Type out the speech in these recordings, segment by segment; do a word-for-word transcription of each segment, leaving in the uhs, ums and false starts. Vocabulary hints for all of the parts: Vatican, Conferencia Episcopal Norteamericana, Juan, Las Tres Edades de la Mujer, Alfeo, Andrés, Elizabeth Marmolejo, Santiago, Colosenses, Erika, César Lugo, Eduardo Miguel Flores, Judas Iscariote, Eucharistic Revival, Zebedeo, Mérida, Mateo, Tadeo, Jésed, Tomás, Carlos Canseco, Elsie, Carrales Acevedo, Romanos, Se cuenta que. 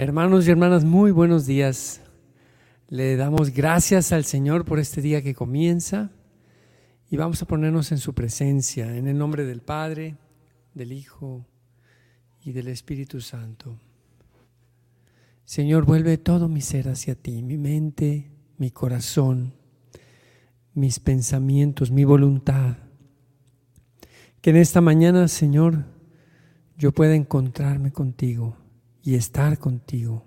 Hermanos y hermanas, muy buenos días. Le damos gracias al Señor por este día que comienza y vamos a ponernos en su presencia, en el nombre del Padre, del Hijo y del Espíritu Santo. Señor, vuelve todo mi ser hacia ti, mi mente, mi corazón, mis pensamientos, mi voluntad. Que en esta mañana, Señor, yo pueda encontrarme contigo y estar contigo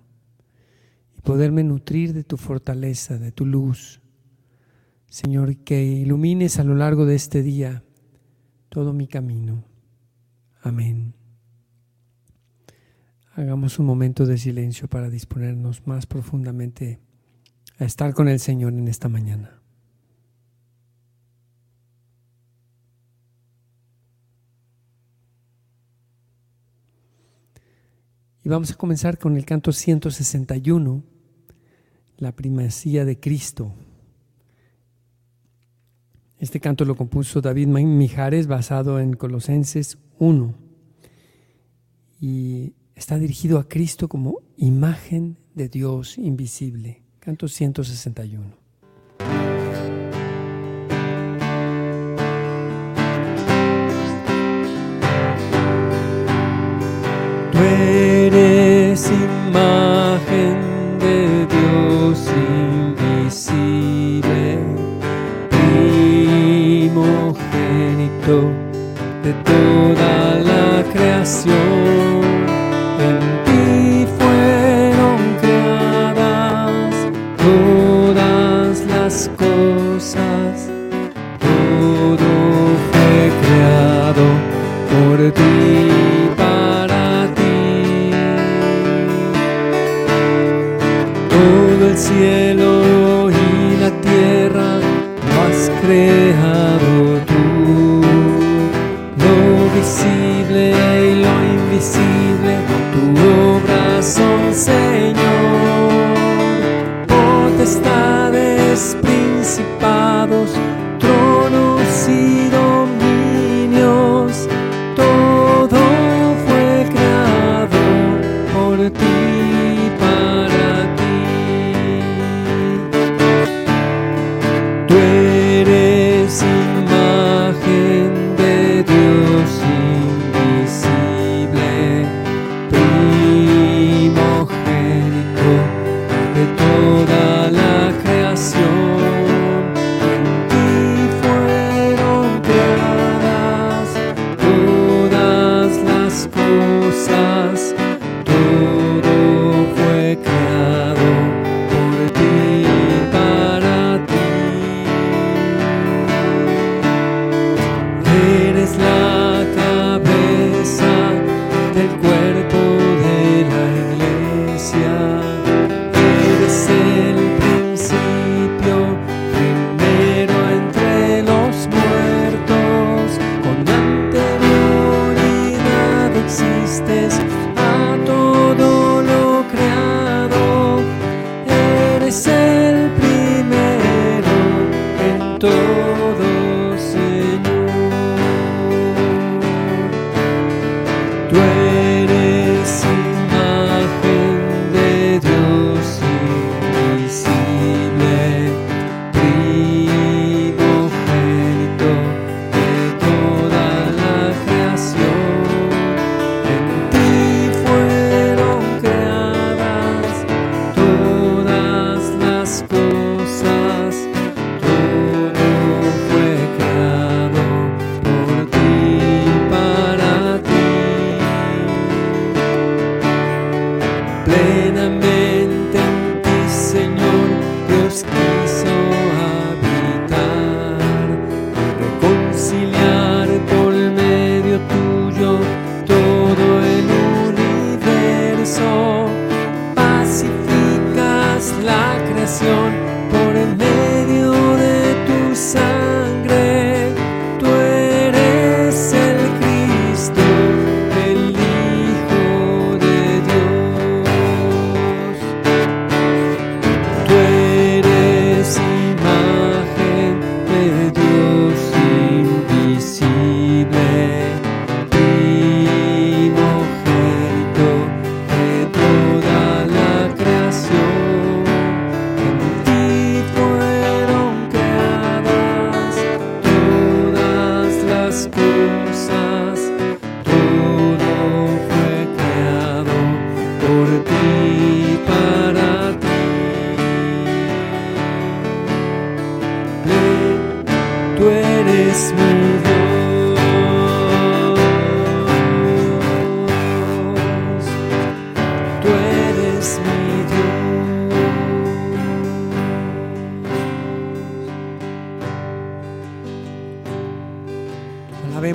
y poderme nutrir de tu fortaleza, de tu luz. Señor, que ilumines a lo largo de este día todo mi camino. Amén. Hagamos un momento de silencio para disponernos más profundamente a estar con el Señor en esta mañana. Y vamos a comenzar con el canto ciento sesenta y uno, La primacía de Cristo. Este canto lo compuso David Mijares, basado en Colosenses uno. Y está dirigido a Cristo como imagen de Dios invisible. Canto ciento sesenta y uno. Eres imagen de Dios invisible, primogénito de toda la creación. En ti fueron creadas todas las cosas, todo fue creado por ti. El cielo y la tierra lo has creado tú, lo visible y lo invisible, tu obra son, Señor. Potestades, principados, tronos y dominios, todo fue creado por ti y para ti.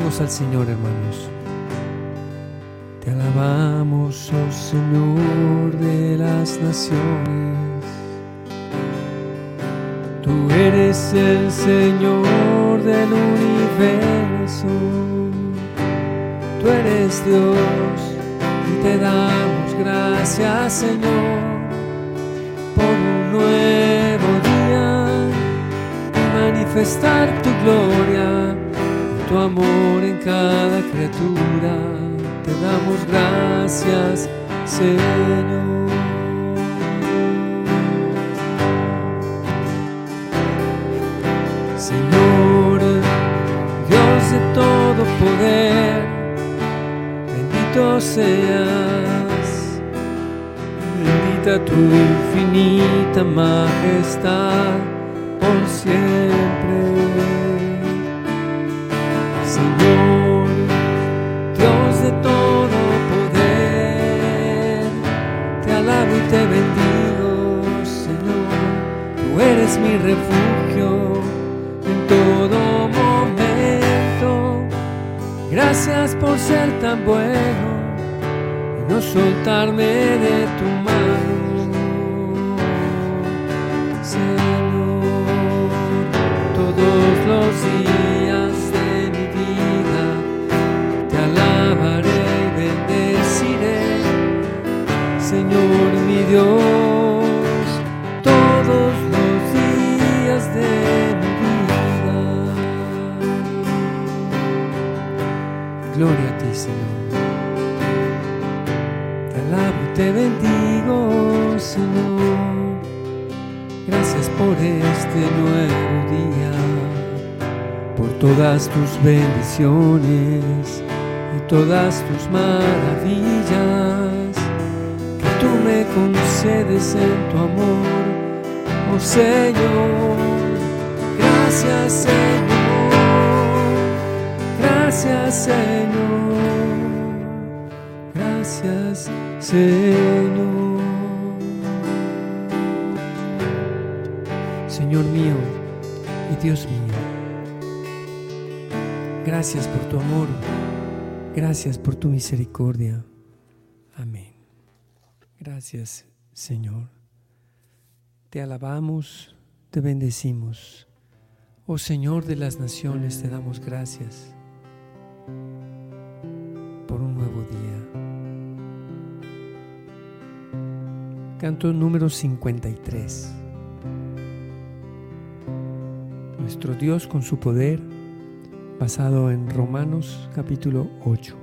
Alabemos al Señor, hermanos. Te alabamos, oh Señor de las naciones. Tú eres el Señor del universo. Tú eres Dios y te damos gracias, Señor, por un nuevo día y manifestar tu gloria y tu amor en cada criatura. Te damos gracias, Señor. Señor, Dios de todo poder, bendito seas, bendita tu infinita majestad por siempre. Señor, de todo poder, te alabo y te bendigo, Señor. Tú eres mi refugio en todo momento. Gracias por ser tan bueno y no soltarme de tu mano, Señor. Todos los días Dios, todos los días de mi vida. Gloria a ti, Señor. Te alabo y te bendigo, Señor. Gracias por este nuevo día, por todas tus bendiciones y todas tus maravillas. Tú me concedes en tu amor, oh Señor. Gracias, Señor. Gracias, Señor. Gracias, Señor. Señor mío y Dios mío, gracias por tu amor, gracias por tu misericordia. Amén. Gracias, Señor. Te alabamos, te bendecimos. Oh Señor de las naciones, te damos gracias por un nuevo día. Canto número cincuenta y tres. Nuestro Dios con su poder, basado en Romanos capítulo ocho.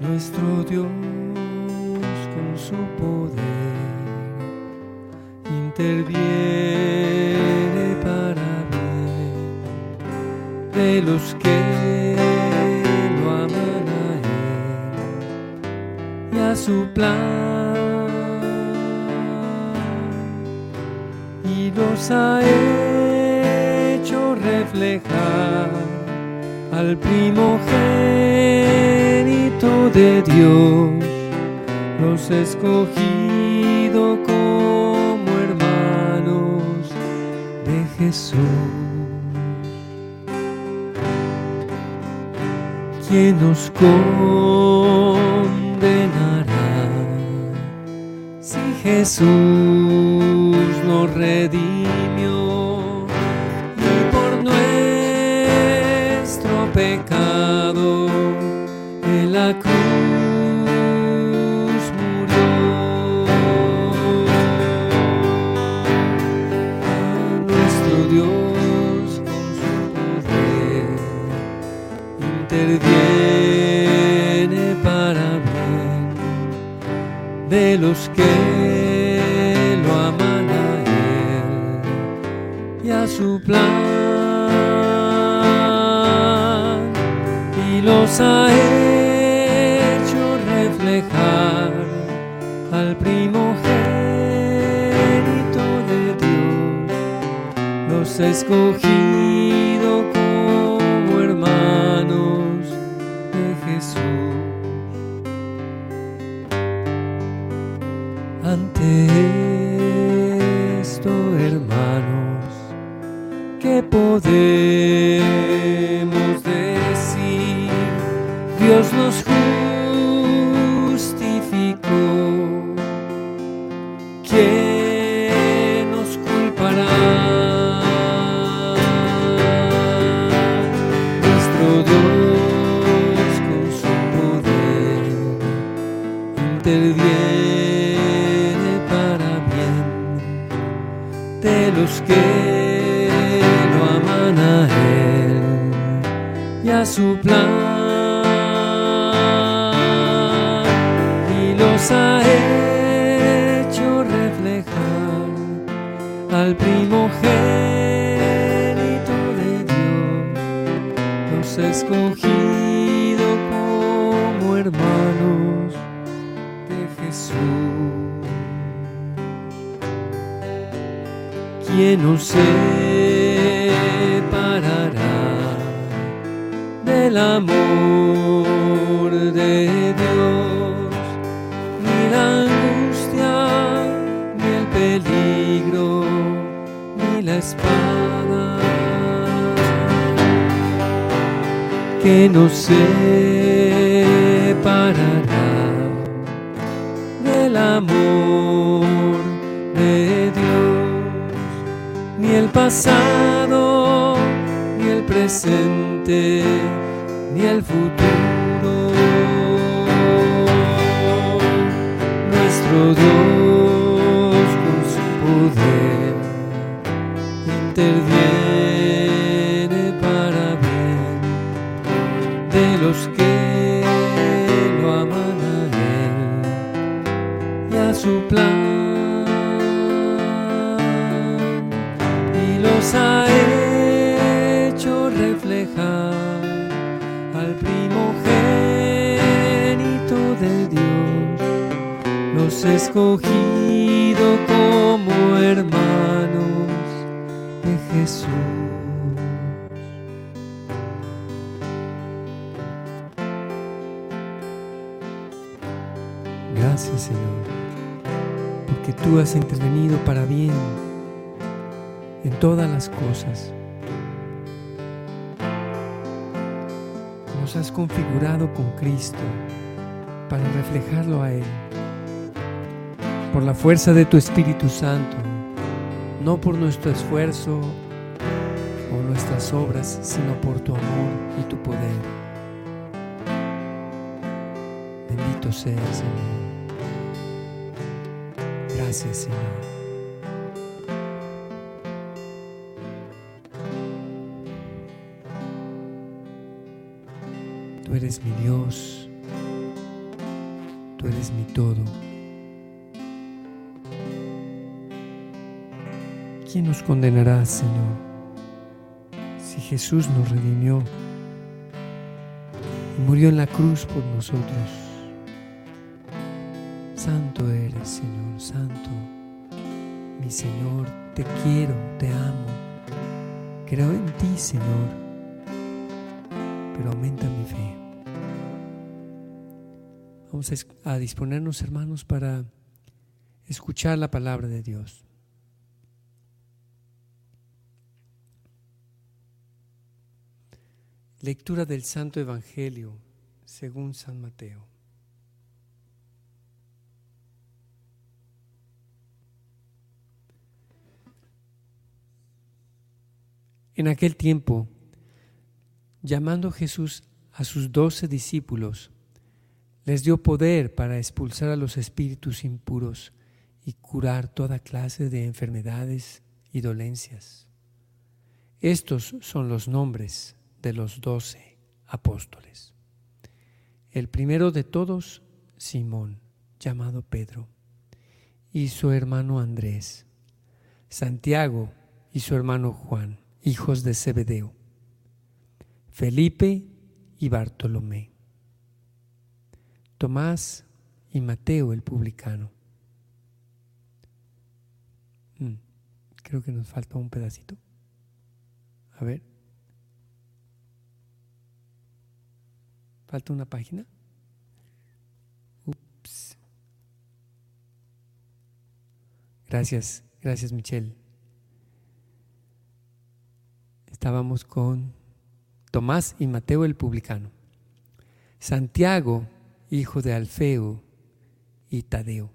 Nuestro Dios con su poder interviene para bien de los que lo aman a Él y a su plan, y los ha hecho reflejar al primogénito de Dios, los ha escogido como hermanos de Jesús, quien nos condenará si Jesús nos redimió y por nuestro pecado en la cruz murió. Nuestro Dios con su poder interviene para bien de los que lo aman a Él y a su plan, y los ha hecho al primogénito de Dios, los ha escogido como hermanos de Jesús. Ante esto, hermanos, Dios nos justificó, ¿quién nos culpará? Nuestro Dios con su poder interviene para bien de los que lo aman a Él y a su plan. Ha hecho reflejar al primogénito de Dios, nos ha escogido como hermanos de Jesús. ¿Quién nos separará del amor de Dios? Espada que nos separará del amor de Dios, ni el pasado, ni el presente, ni el futuro. Nuestro Dios con su poder interviene para bien de los que lo aman a Él y a su plan, y los ha hecho reflejar al primogénito de Dios, los ha escogido como hermanos de Jesús. Gracias, Señor, porque tú has intervenido para bien en todas las cosas. Nos has configurado con Cristo para reflejarlo a Él, por la fuerza de tu Espíritu Santo, no por nuestro esfuerzo o nuestras obras, sino por tu amor y tu poder. Bendito sea, Señor. Gracias, Señor. Tú eres mi Dios, tú eres mi todo. ¿Quién nos condenará, Señor, si Jesús nos redimió y murió en la cruz por nosotros? Santo eres, Señor, santo. Mi Señor, te quiero, te amo. Creo en ti, Señor, pero aumenta mi fe. Vamos a disponernos, hermanos, para escuchar la palabra de Dios. Lectura del Santo Evangelio según San Mateo. En aquel tiempo, llamando Jesús a sus doce discípulos, les dio poder para expulsar a los espíritus impuros y curar toda clase de enfermedades y dolencias. Estos son los nombres de los doce apóstoles. El primero de todos, Simón, llamado Pedro, y su hermano Andrés, Santiago y su hermano Juan, hijos de Zebedeo, Felipe y Bartolomé, Tomás y Mateo el publicano. Hmm, creo que nos falta un pedacito. A ver. ¿Falta una página? Ups. Gracias, gracias Michelle. Estábamos con Tomás y Mateo el publicano. Santiago, hijo de Alfeo, y Tadeo,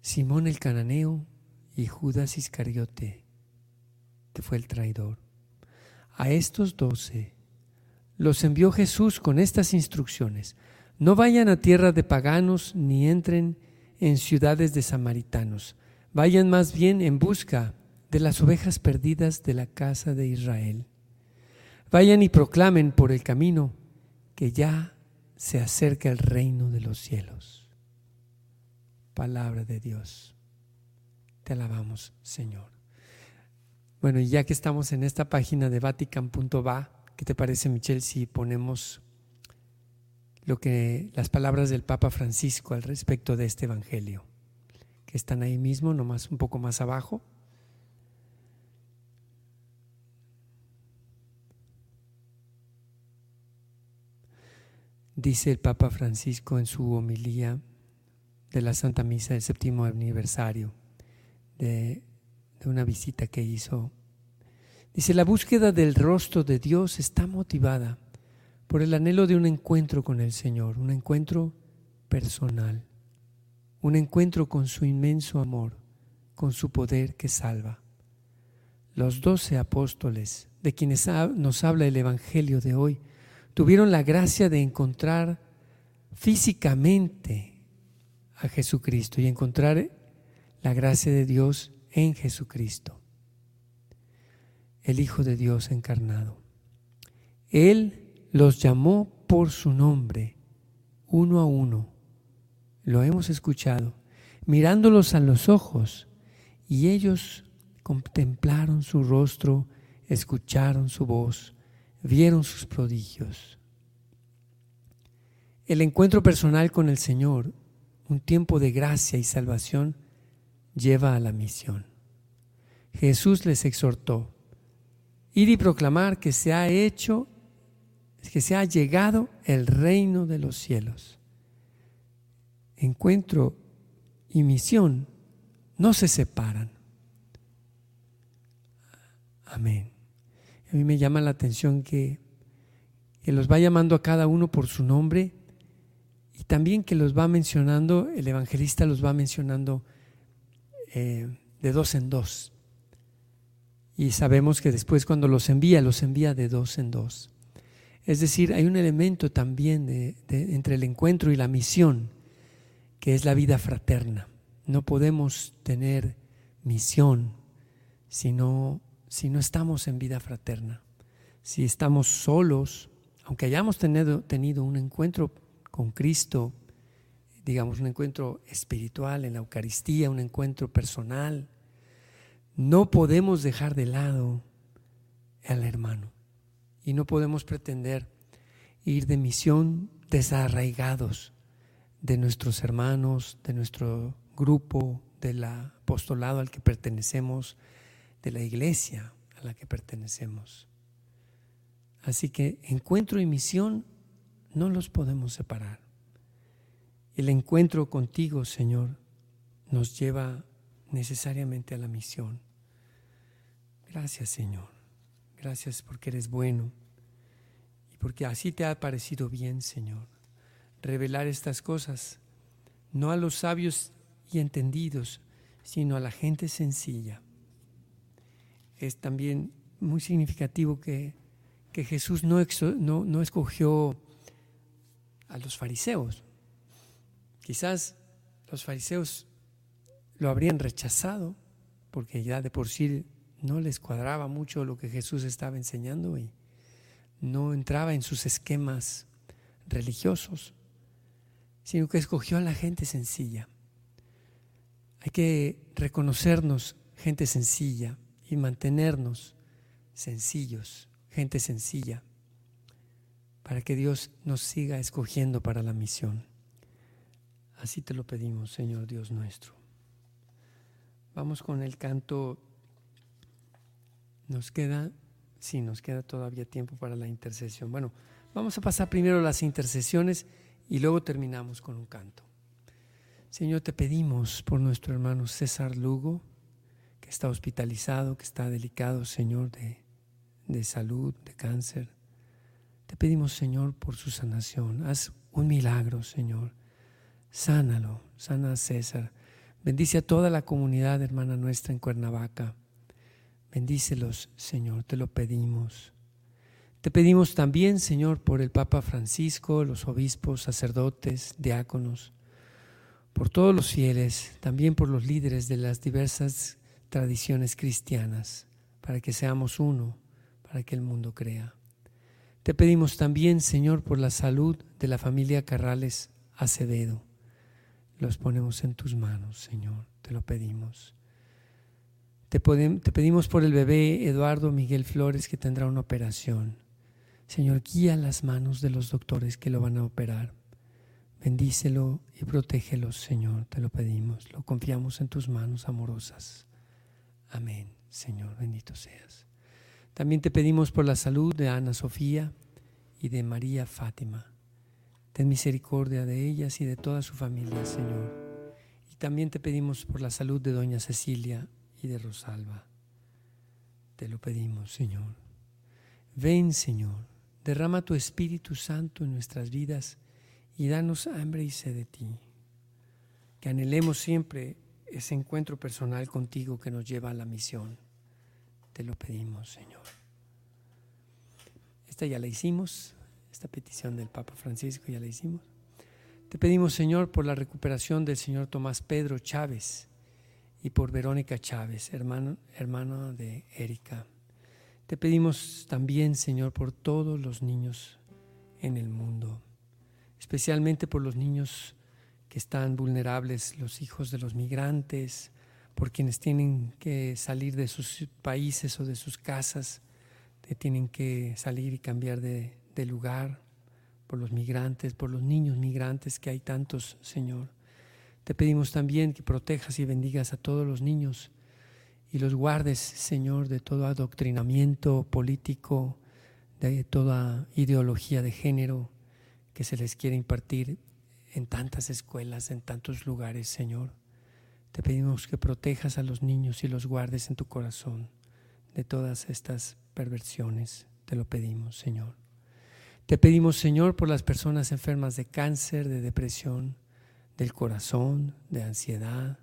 Simón el cananeo y Judas Iscariote, que fue el traidor. A estos doce los envió Jesús con estas instrucciones: no vayan a tierra de paganos ni entren en ciudades de samaritanos. Vayan más bien en busca de las ovejas perdidas de la casa de Israel. Vayan y proclamen por el camino que ya se acerca el reino de los cielos. Palabra de Dios. Te alabamos, Señor. Bueno, y ya que estamos en esta página de Vatican punto v a, ¿qué te parece, Michelle, si ponemos lo que las palabras del Papa Francisco al respecto de este evangelio, que están ahí mismo, nomás un poco más abajo? Dice el Papa Francisco en su homilía de la Santa Misa del séptimo aniversario de, de una visita que hizo. Dice: la búsqueda del rostro de Dios está motivada por el anhelo de un encuentro con el Señor, un encuentro personal, un encuentro con su inmenso amor, con su poder que salva. Los doce apóstoles, de quienes nos habla el Evangelio de hoy, tuvieron la gracia de encontrar físicamente a Jesucristo y encontrar la gracia de Dios en Jesucristo, el Hijo de Dios encarnado. Él los llamó por su nombre, uno a uno. Lo hemos escuchado, mirándolos a los ojos, y ellos contemplaron su rostro, escucharon su voz, vieron sus prodigios. El encuentro personal con el Señor, un tiempo de gracia y salvación, lleva a la misión. Jesús les exhortó: ir y proclamar que se ha hecho que se ha llegado el reino de los cielos. Encuentro y misión no se separan. Amén. A mí me llama la atención que, que los va llamando a cada uno por su nombre, y también que los va mencionando, el evangelista los va mencionando eh, de dos en dos. Y sabemos que después, cuando los envía, los envía de dos en dos. Es decir, hay un elemento también de, de, entre el encuentro y la misión, que es la vida fraterna. No podemos tener misión si no, si no estamos en vida fraterna. Si estamos solos, aunque hayamos tenido, tenido un encuentro con Cristo, digamos un encuentro espiritual en la Eucaristía, un encuentro personal, no podemos dejar de lado al hermano. Y no podemos pretender ir de misión desarraigados de nuestros hermanos, de nuestro grupo, del apostolado al que pertenecemos, de la iglesia a la que pertenecemos. Así que encuentro y misión no los podemos separar. El encuentro contigo, Señor, nos lleva necesariamente a la misión. Gracias, Señor. Gracias porque eres bueno y porque así te ha parecido bien, Señor, revelar estas cosas, no a los sabios y entendidos, sino a la gente sencilla. Es también muy significativo que, que Jesús no, no, no escogió a los fariseos. Quizás los fariseos lo habrían rechazado porque ya de por sí no les cuadraba mucho lo que Jesús estaba enseñando y no entraba en sus esquemas religiosos, sino que escogió a la gente sencilla. Hay que reconocernos gente sencilla y mantenernos sencillos, gente sencilla, para que Dios nos siga escogiendo para la misión. Así te lo pedimos, Señor Dios nuestro. Vamos con el canto. Nos queda, sí, nos queda todavía tiempo para la intercesión. Bueno, vamos a pasar primero las intercesiones y luego terminamos con un canto. Señor, te pedimos por nuestro hermano César Lugo, que está hospitalizado, que está delicado, Señor, de, de salud, de cáncer. Te pedimos, Señor, por su sanación. Haz un milagro, Señor. Sánalo, sana a César. Bendice a toda la comunidad, hermana nuestra, en Cuernavaca. Bendícelos, Señor, te lo pedimos. Te pedimos también, Señor, por el Papa Francisco, los obispos, sacerdotes, diáconos, por todos los fieles, también por los líderes de las diversas tradiciones cristianas, para que seamos uno, para que el mundo crea. Te pedimos también, Señor, por la salud de la familia Carrales Acevedo. Los ponemos en tus manos, Señor, te lo pedimos. Te, podemos, te pedimos por el bebé Eduardo Miguel Flores, que tendrá una operación. Señor, guía las manos de los doctores que lo van a operar. Bendícelo y protégelo, Señor, te lo pedimos. Lo confiamos en tus manos amorosas. Amén, Señor, bendito seas. También te pedimos por la salud de Ana Sofía y de María Fátima. Ten misericordia de ellas y de toda su familia, Señor. Y también te pedimos por la salud de doña Cecilia y de Rosalba. Te lo pedimos, Señor. Ven, Señor, derrama tu Espíritu Santo en nuestras vidas y danos hambre y sed de ti. Que anhelemos siempre ese encuentro personal contigo que nos lleva a la misión. Te lo pedimos, Señor. Esta ya la hicimos. Esta petición del Papa Francisco ya la hicimos. Te pedimos, Señor, por la recuperación del señor Tomás Pedro Chávez y por Verónica Chávez, hermano, hermano de Erika. Te pedimos también, Señor, por todos los niños en el mundo, especialmente por los niños que están vulnerables, los hijos de los migrantes, por quienes tienen que salir de sus países o de sus casas, que tienen que salir y cambiar de de lugar, por los migrantes, por los niños migrantes que hay tantos, Señor. Te pedimos también que protejas y bendigas a todos los niños y los guardes, Señor, de todo adoctrinamiento político, de toda ideología de género que se les quiere impartir en tantas escuelas, en tantos lugares, Señor. Te pedimos que protejas a los niños y los guardes en tu corazón de todas estas perversiones. Te lo pedimos, Señor. Te pedimos, Señor, por las personas enfermas de cáncer, de depresión, del corazón, de ansiedad.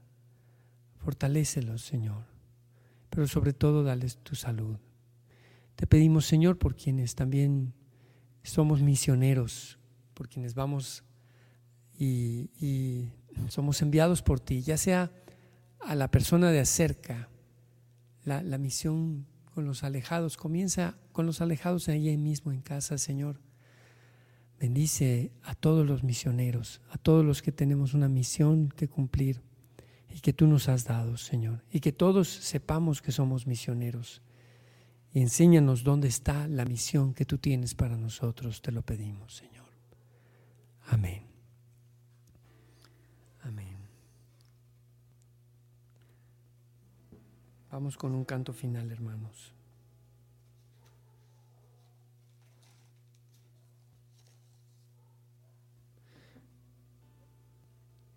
Fortalécelos, Señor, pero sobre todo dales tu salud. Te pedimos, Señor, por quienes también somos misioneros, por quienes vamos y, y somos enviados por ti, ya sea a la persona de cerca. La, la misión con los alejados comienza con los alejados ahí mismo en casa, Señor. Bendice a todos los misioneros, a todos los que tenemos una misión que cumplir y que tú nos has dado, Señor, y que todos sepamos que somos misioneros. Y enséñanos dónde está la misión que tú tienes para nosotros, te lo pedimos, Señor. Amén. Amén. Vamos con un canto final, hermanos.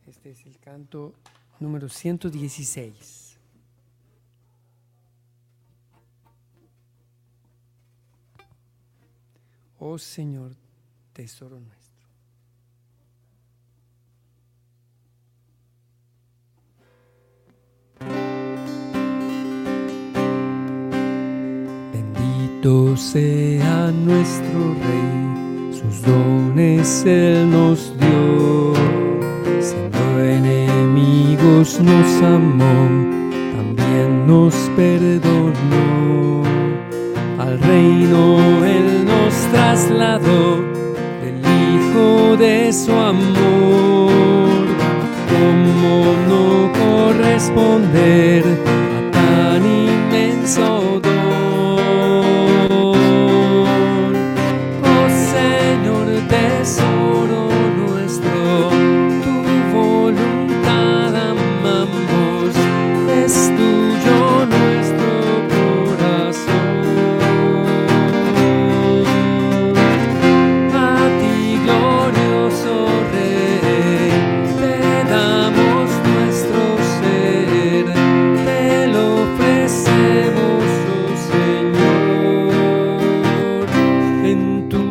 Este es el canto número ciento dieciséis. Oh Señor, tesoro nuestro. Bendito sea nuestro Rey, sus dones Él nos dio. Siendo enemigos nos amó, también nos perdonó. Al reino Él nos trasladó, del Hijo de su amor. ¿Cómo no corresponder a tan inmenso don? Oh Señor, tesoro. Es tuyo nuestro corazón. A ti, glorioso Rey, te damos nuestro ser, te lo ofrecemos, oh Señor. En tu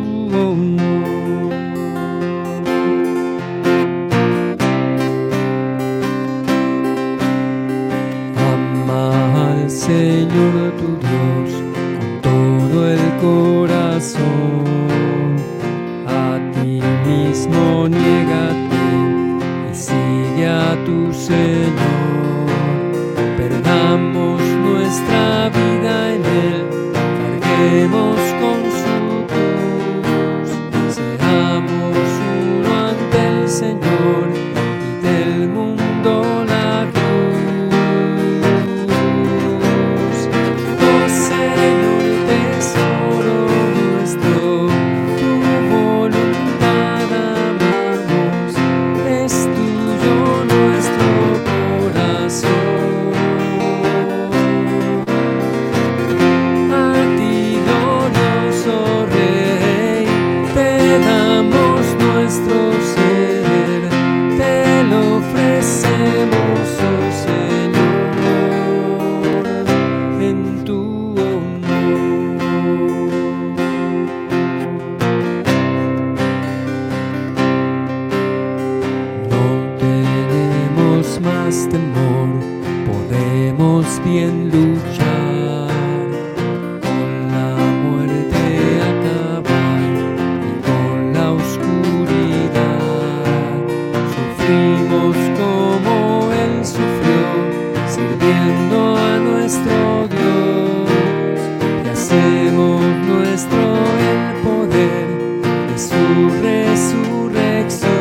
su resurrección.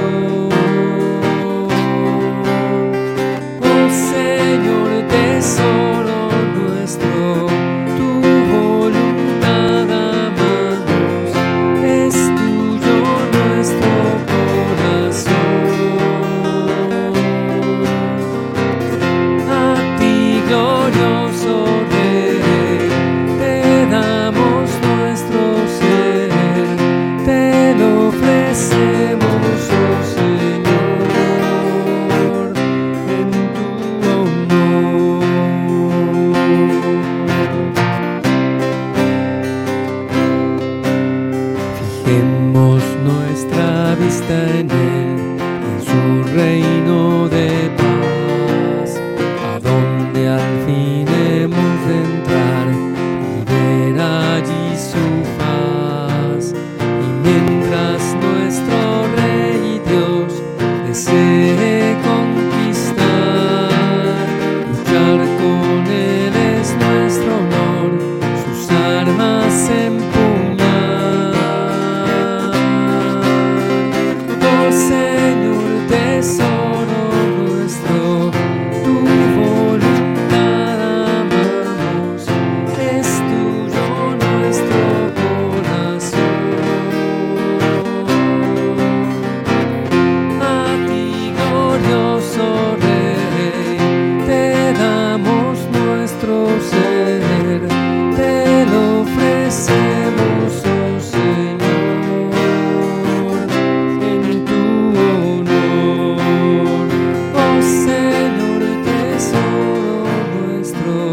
Oh Señor, tesoro nuestro, tu voluntad amamos, es tuyo nuestro corazón. A ti, glorioso Rey, te damos nuestro ser, te lo ofrecemos, oh Señor, en tu honor. Fijemos nuestra vista en Él, en su reino de paz, a donde al fin hemos de entrar y ver allí su faz. Y mientras nuestro Rey y Dios desee conquistar, luchar con Él es nuestro honor, sus armas empuñar. Oh Señor, tesoro nuestro, tu voluntad amamos, es tuyo nuestro corazón. A ti, glorioso Rey, te damos nuestro ser, te lo ofrecemos, oh Señor, en tu honor. Oh Señor, tesoro nuestro,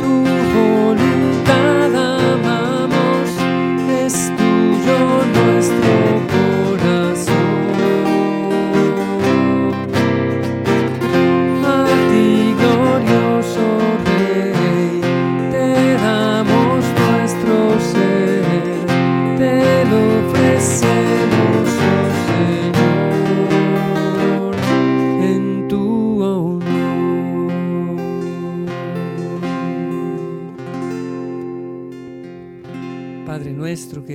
tu voluntad amamos, es tuyo nuestro corazón. A ti, glorioso Rey, te damos nuestro ser, te lo ofrecemos, oh Señor, en tu honor. Padre nuestro que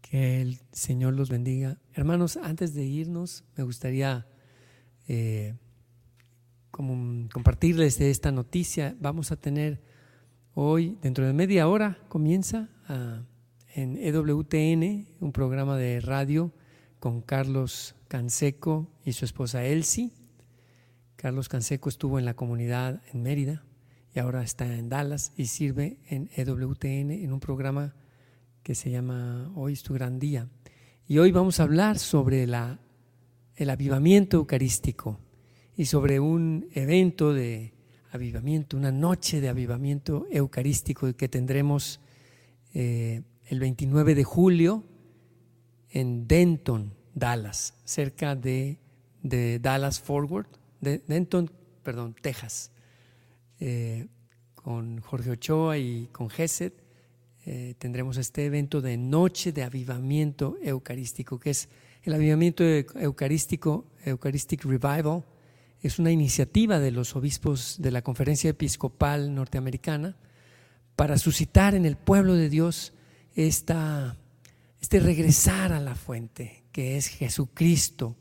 Que el Señor los bendiga. Hermanos, antes de irnos, me gustaría eh, como compartirles de esta noticia. Vamos a tener hoy, dentro de media hora, comienza a... en E W T N, un programa de radio con Carlos Canseco y su esposa Elsie. Carlos Canseco estuvo en la comunidad en Mérida y ahora está en Dallas y sirve en E W T N en un programa que se llama Hoy es tu gran día. Y hoy vamos a hablar sobre la, el avivamiento eucarístico y sobre un evento de avivamiento, una noche de avivamiento eucarístico que tendremos eh, el veintinueve de julio en Denton, Dallas, cerca de, de Dallas Forward, de Denton, perdón, Texas, eh, con Jorge Ochoa y con Jésed. Eh, tendremos este evento de noche de avivamiento eucarístico, que es el avivamiento eucarístico, Eucharistic Revival. Es una iniciativa de los obispos de la Conferencia Episcopal Norteamericana para suscitar en el pueblo de Dios Esta, este regresar a la fuente que es Jesucristo,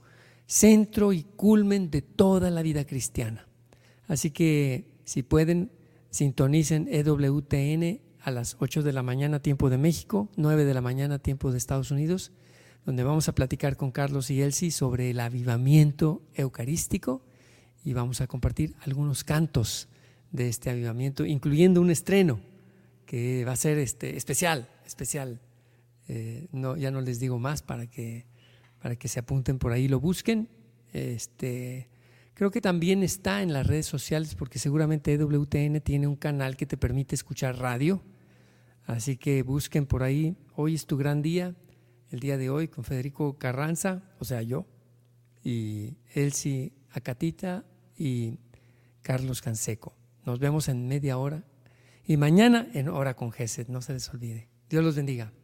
centro y culmen de toda la vida cristiana. Así que si pueden, sintonicen E W T N a las ocho de la mañana tiempo de México, nueve de la mañana tiempo de Estados Unidos, donde vamos a platicar con Carlos y Elsie sobre el avivamiento eucarístico y vamos a compartir algunos cantos de este avivamiento, incluyendo un estreno que va a ser este, especial, especial. Eh, no, ya no les digo más para que, para que se apunten por ahí, lo busquen. Este, creo que también está en las redes sociales, porque seguramente E W T N tiene un canal que te permite escuchar radio. Así que busquen por ahí. Hoy es tu gran día, el día de hoy, con Federico Carranza, o sea yo, y Elsie Acatita y Carlos Canseco. Nos vemos en media hora y mañana en Hora con Jésed. No se les olvide. Dios los bendiga.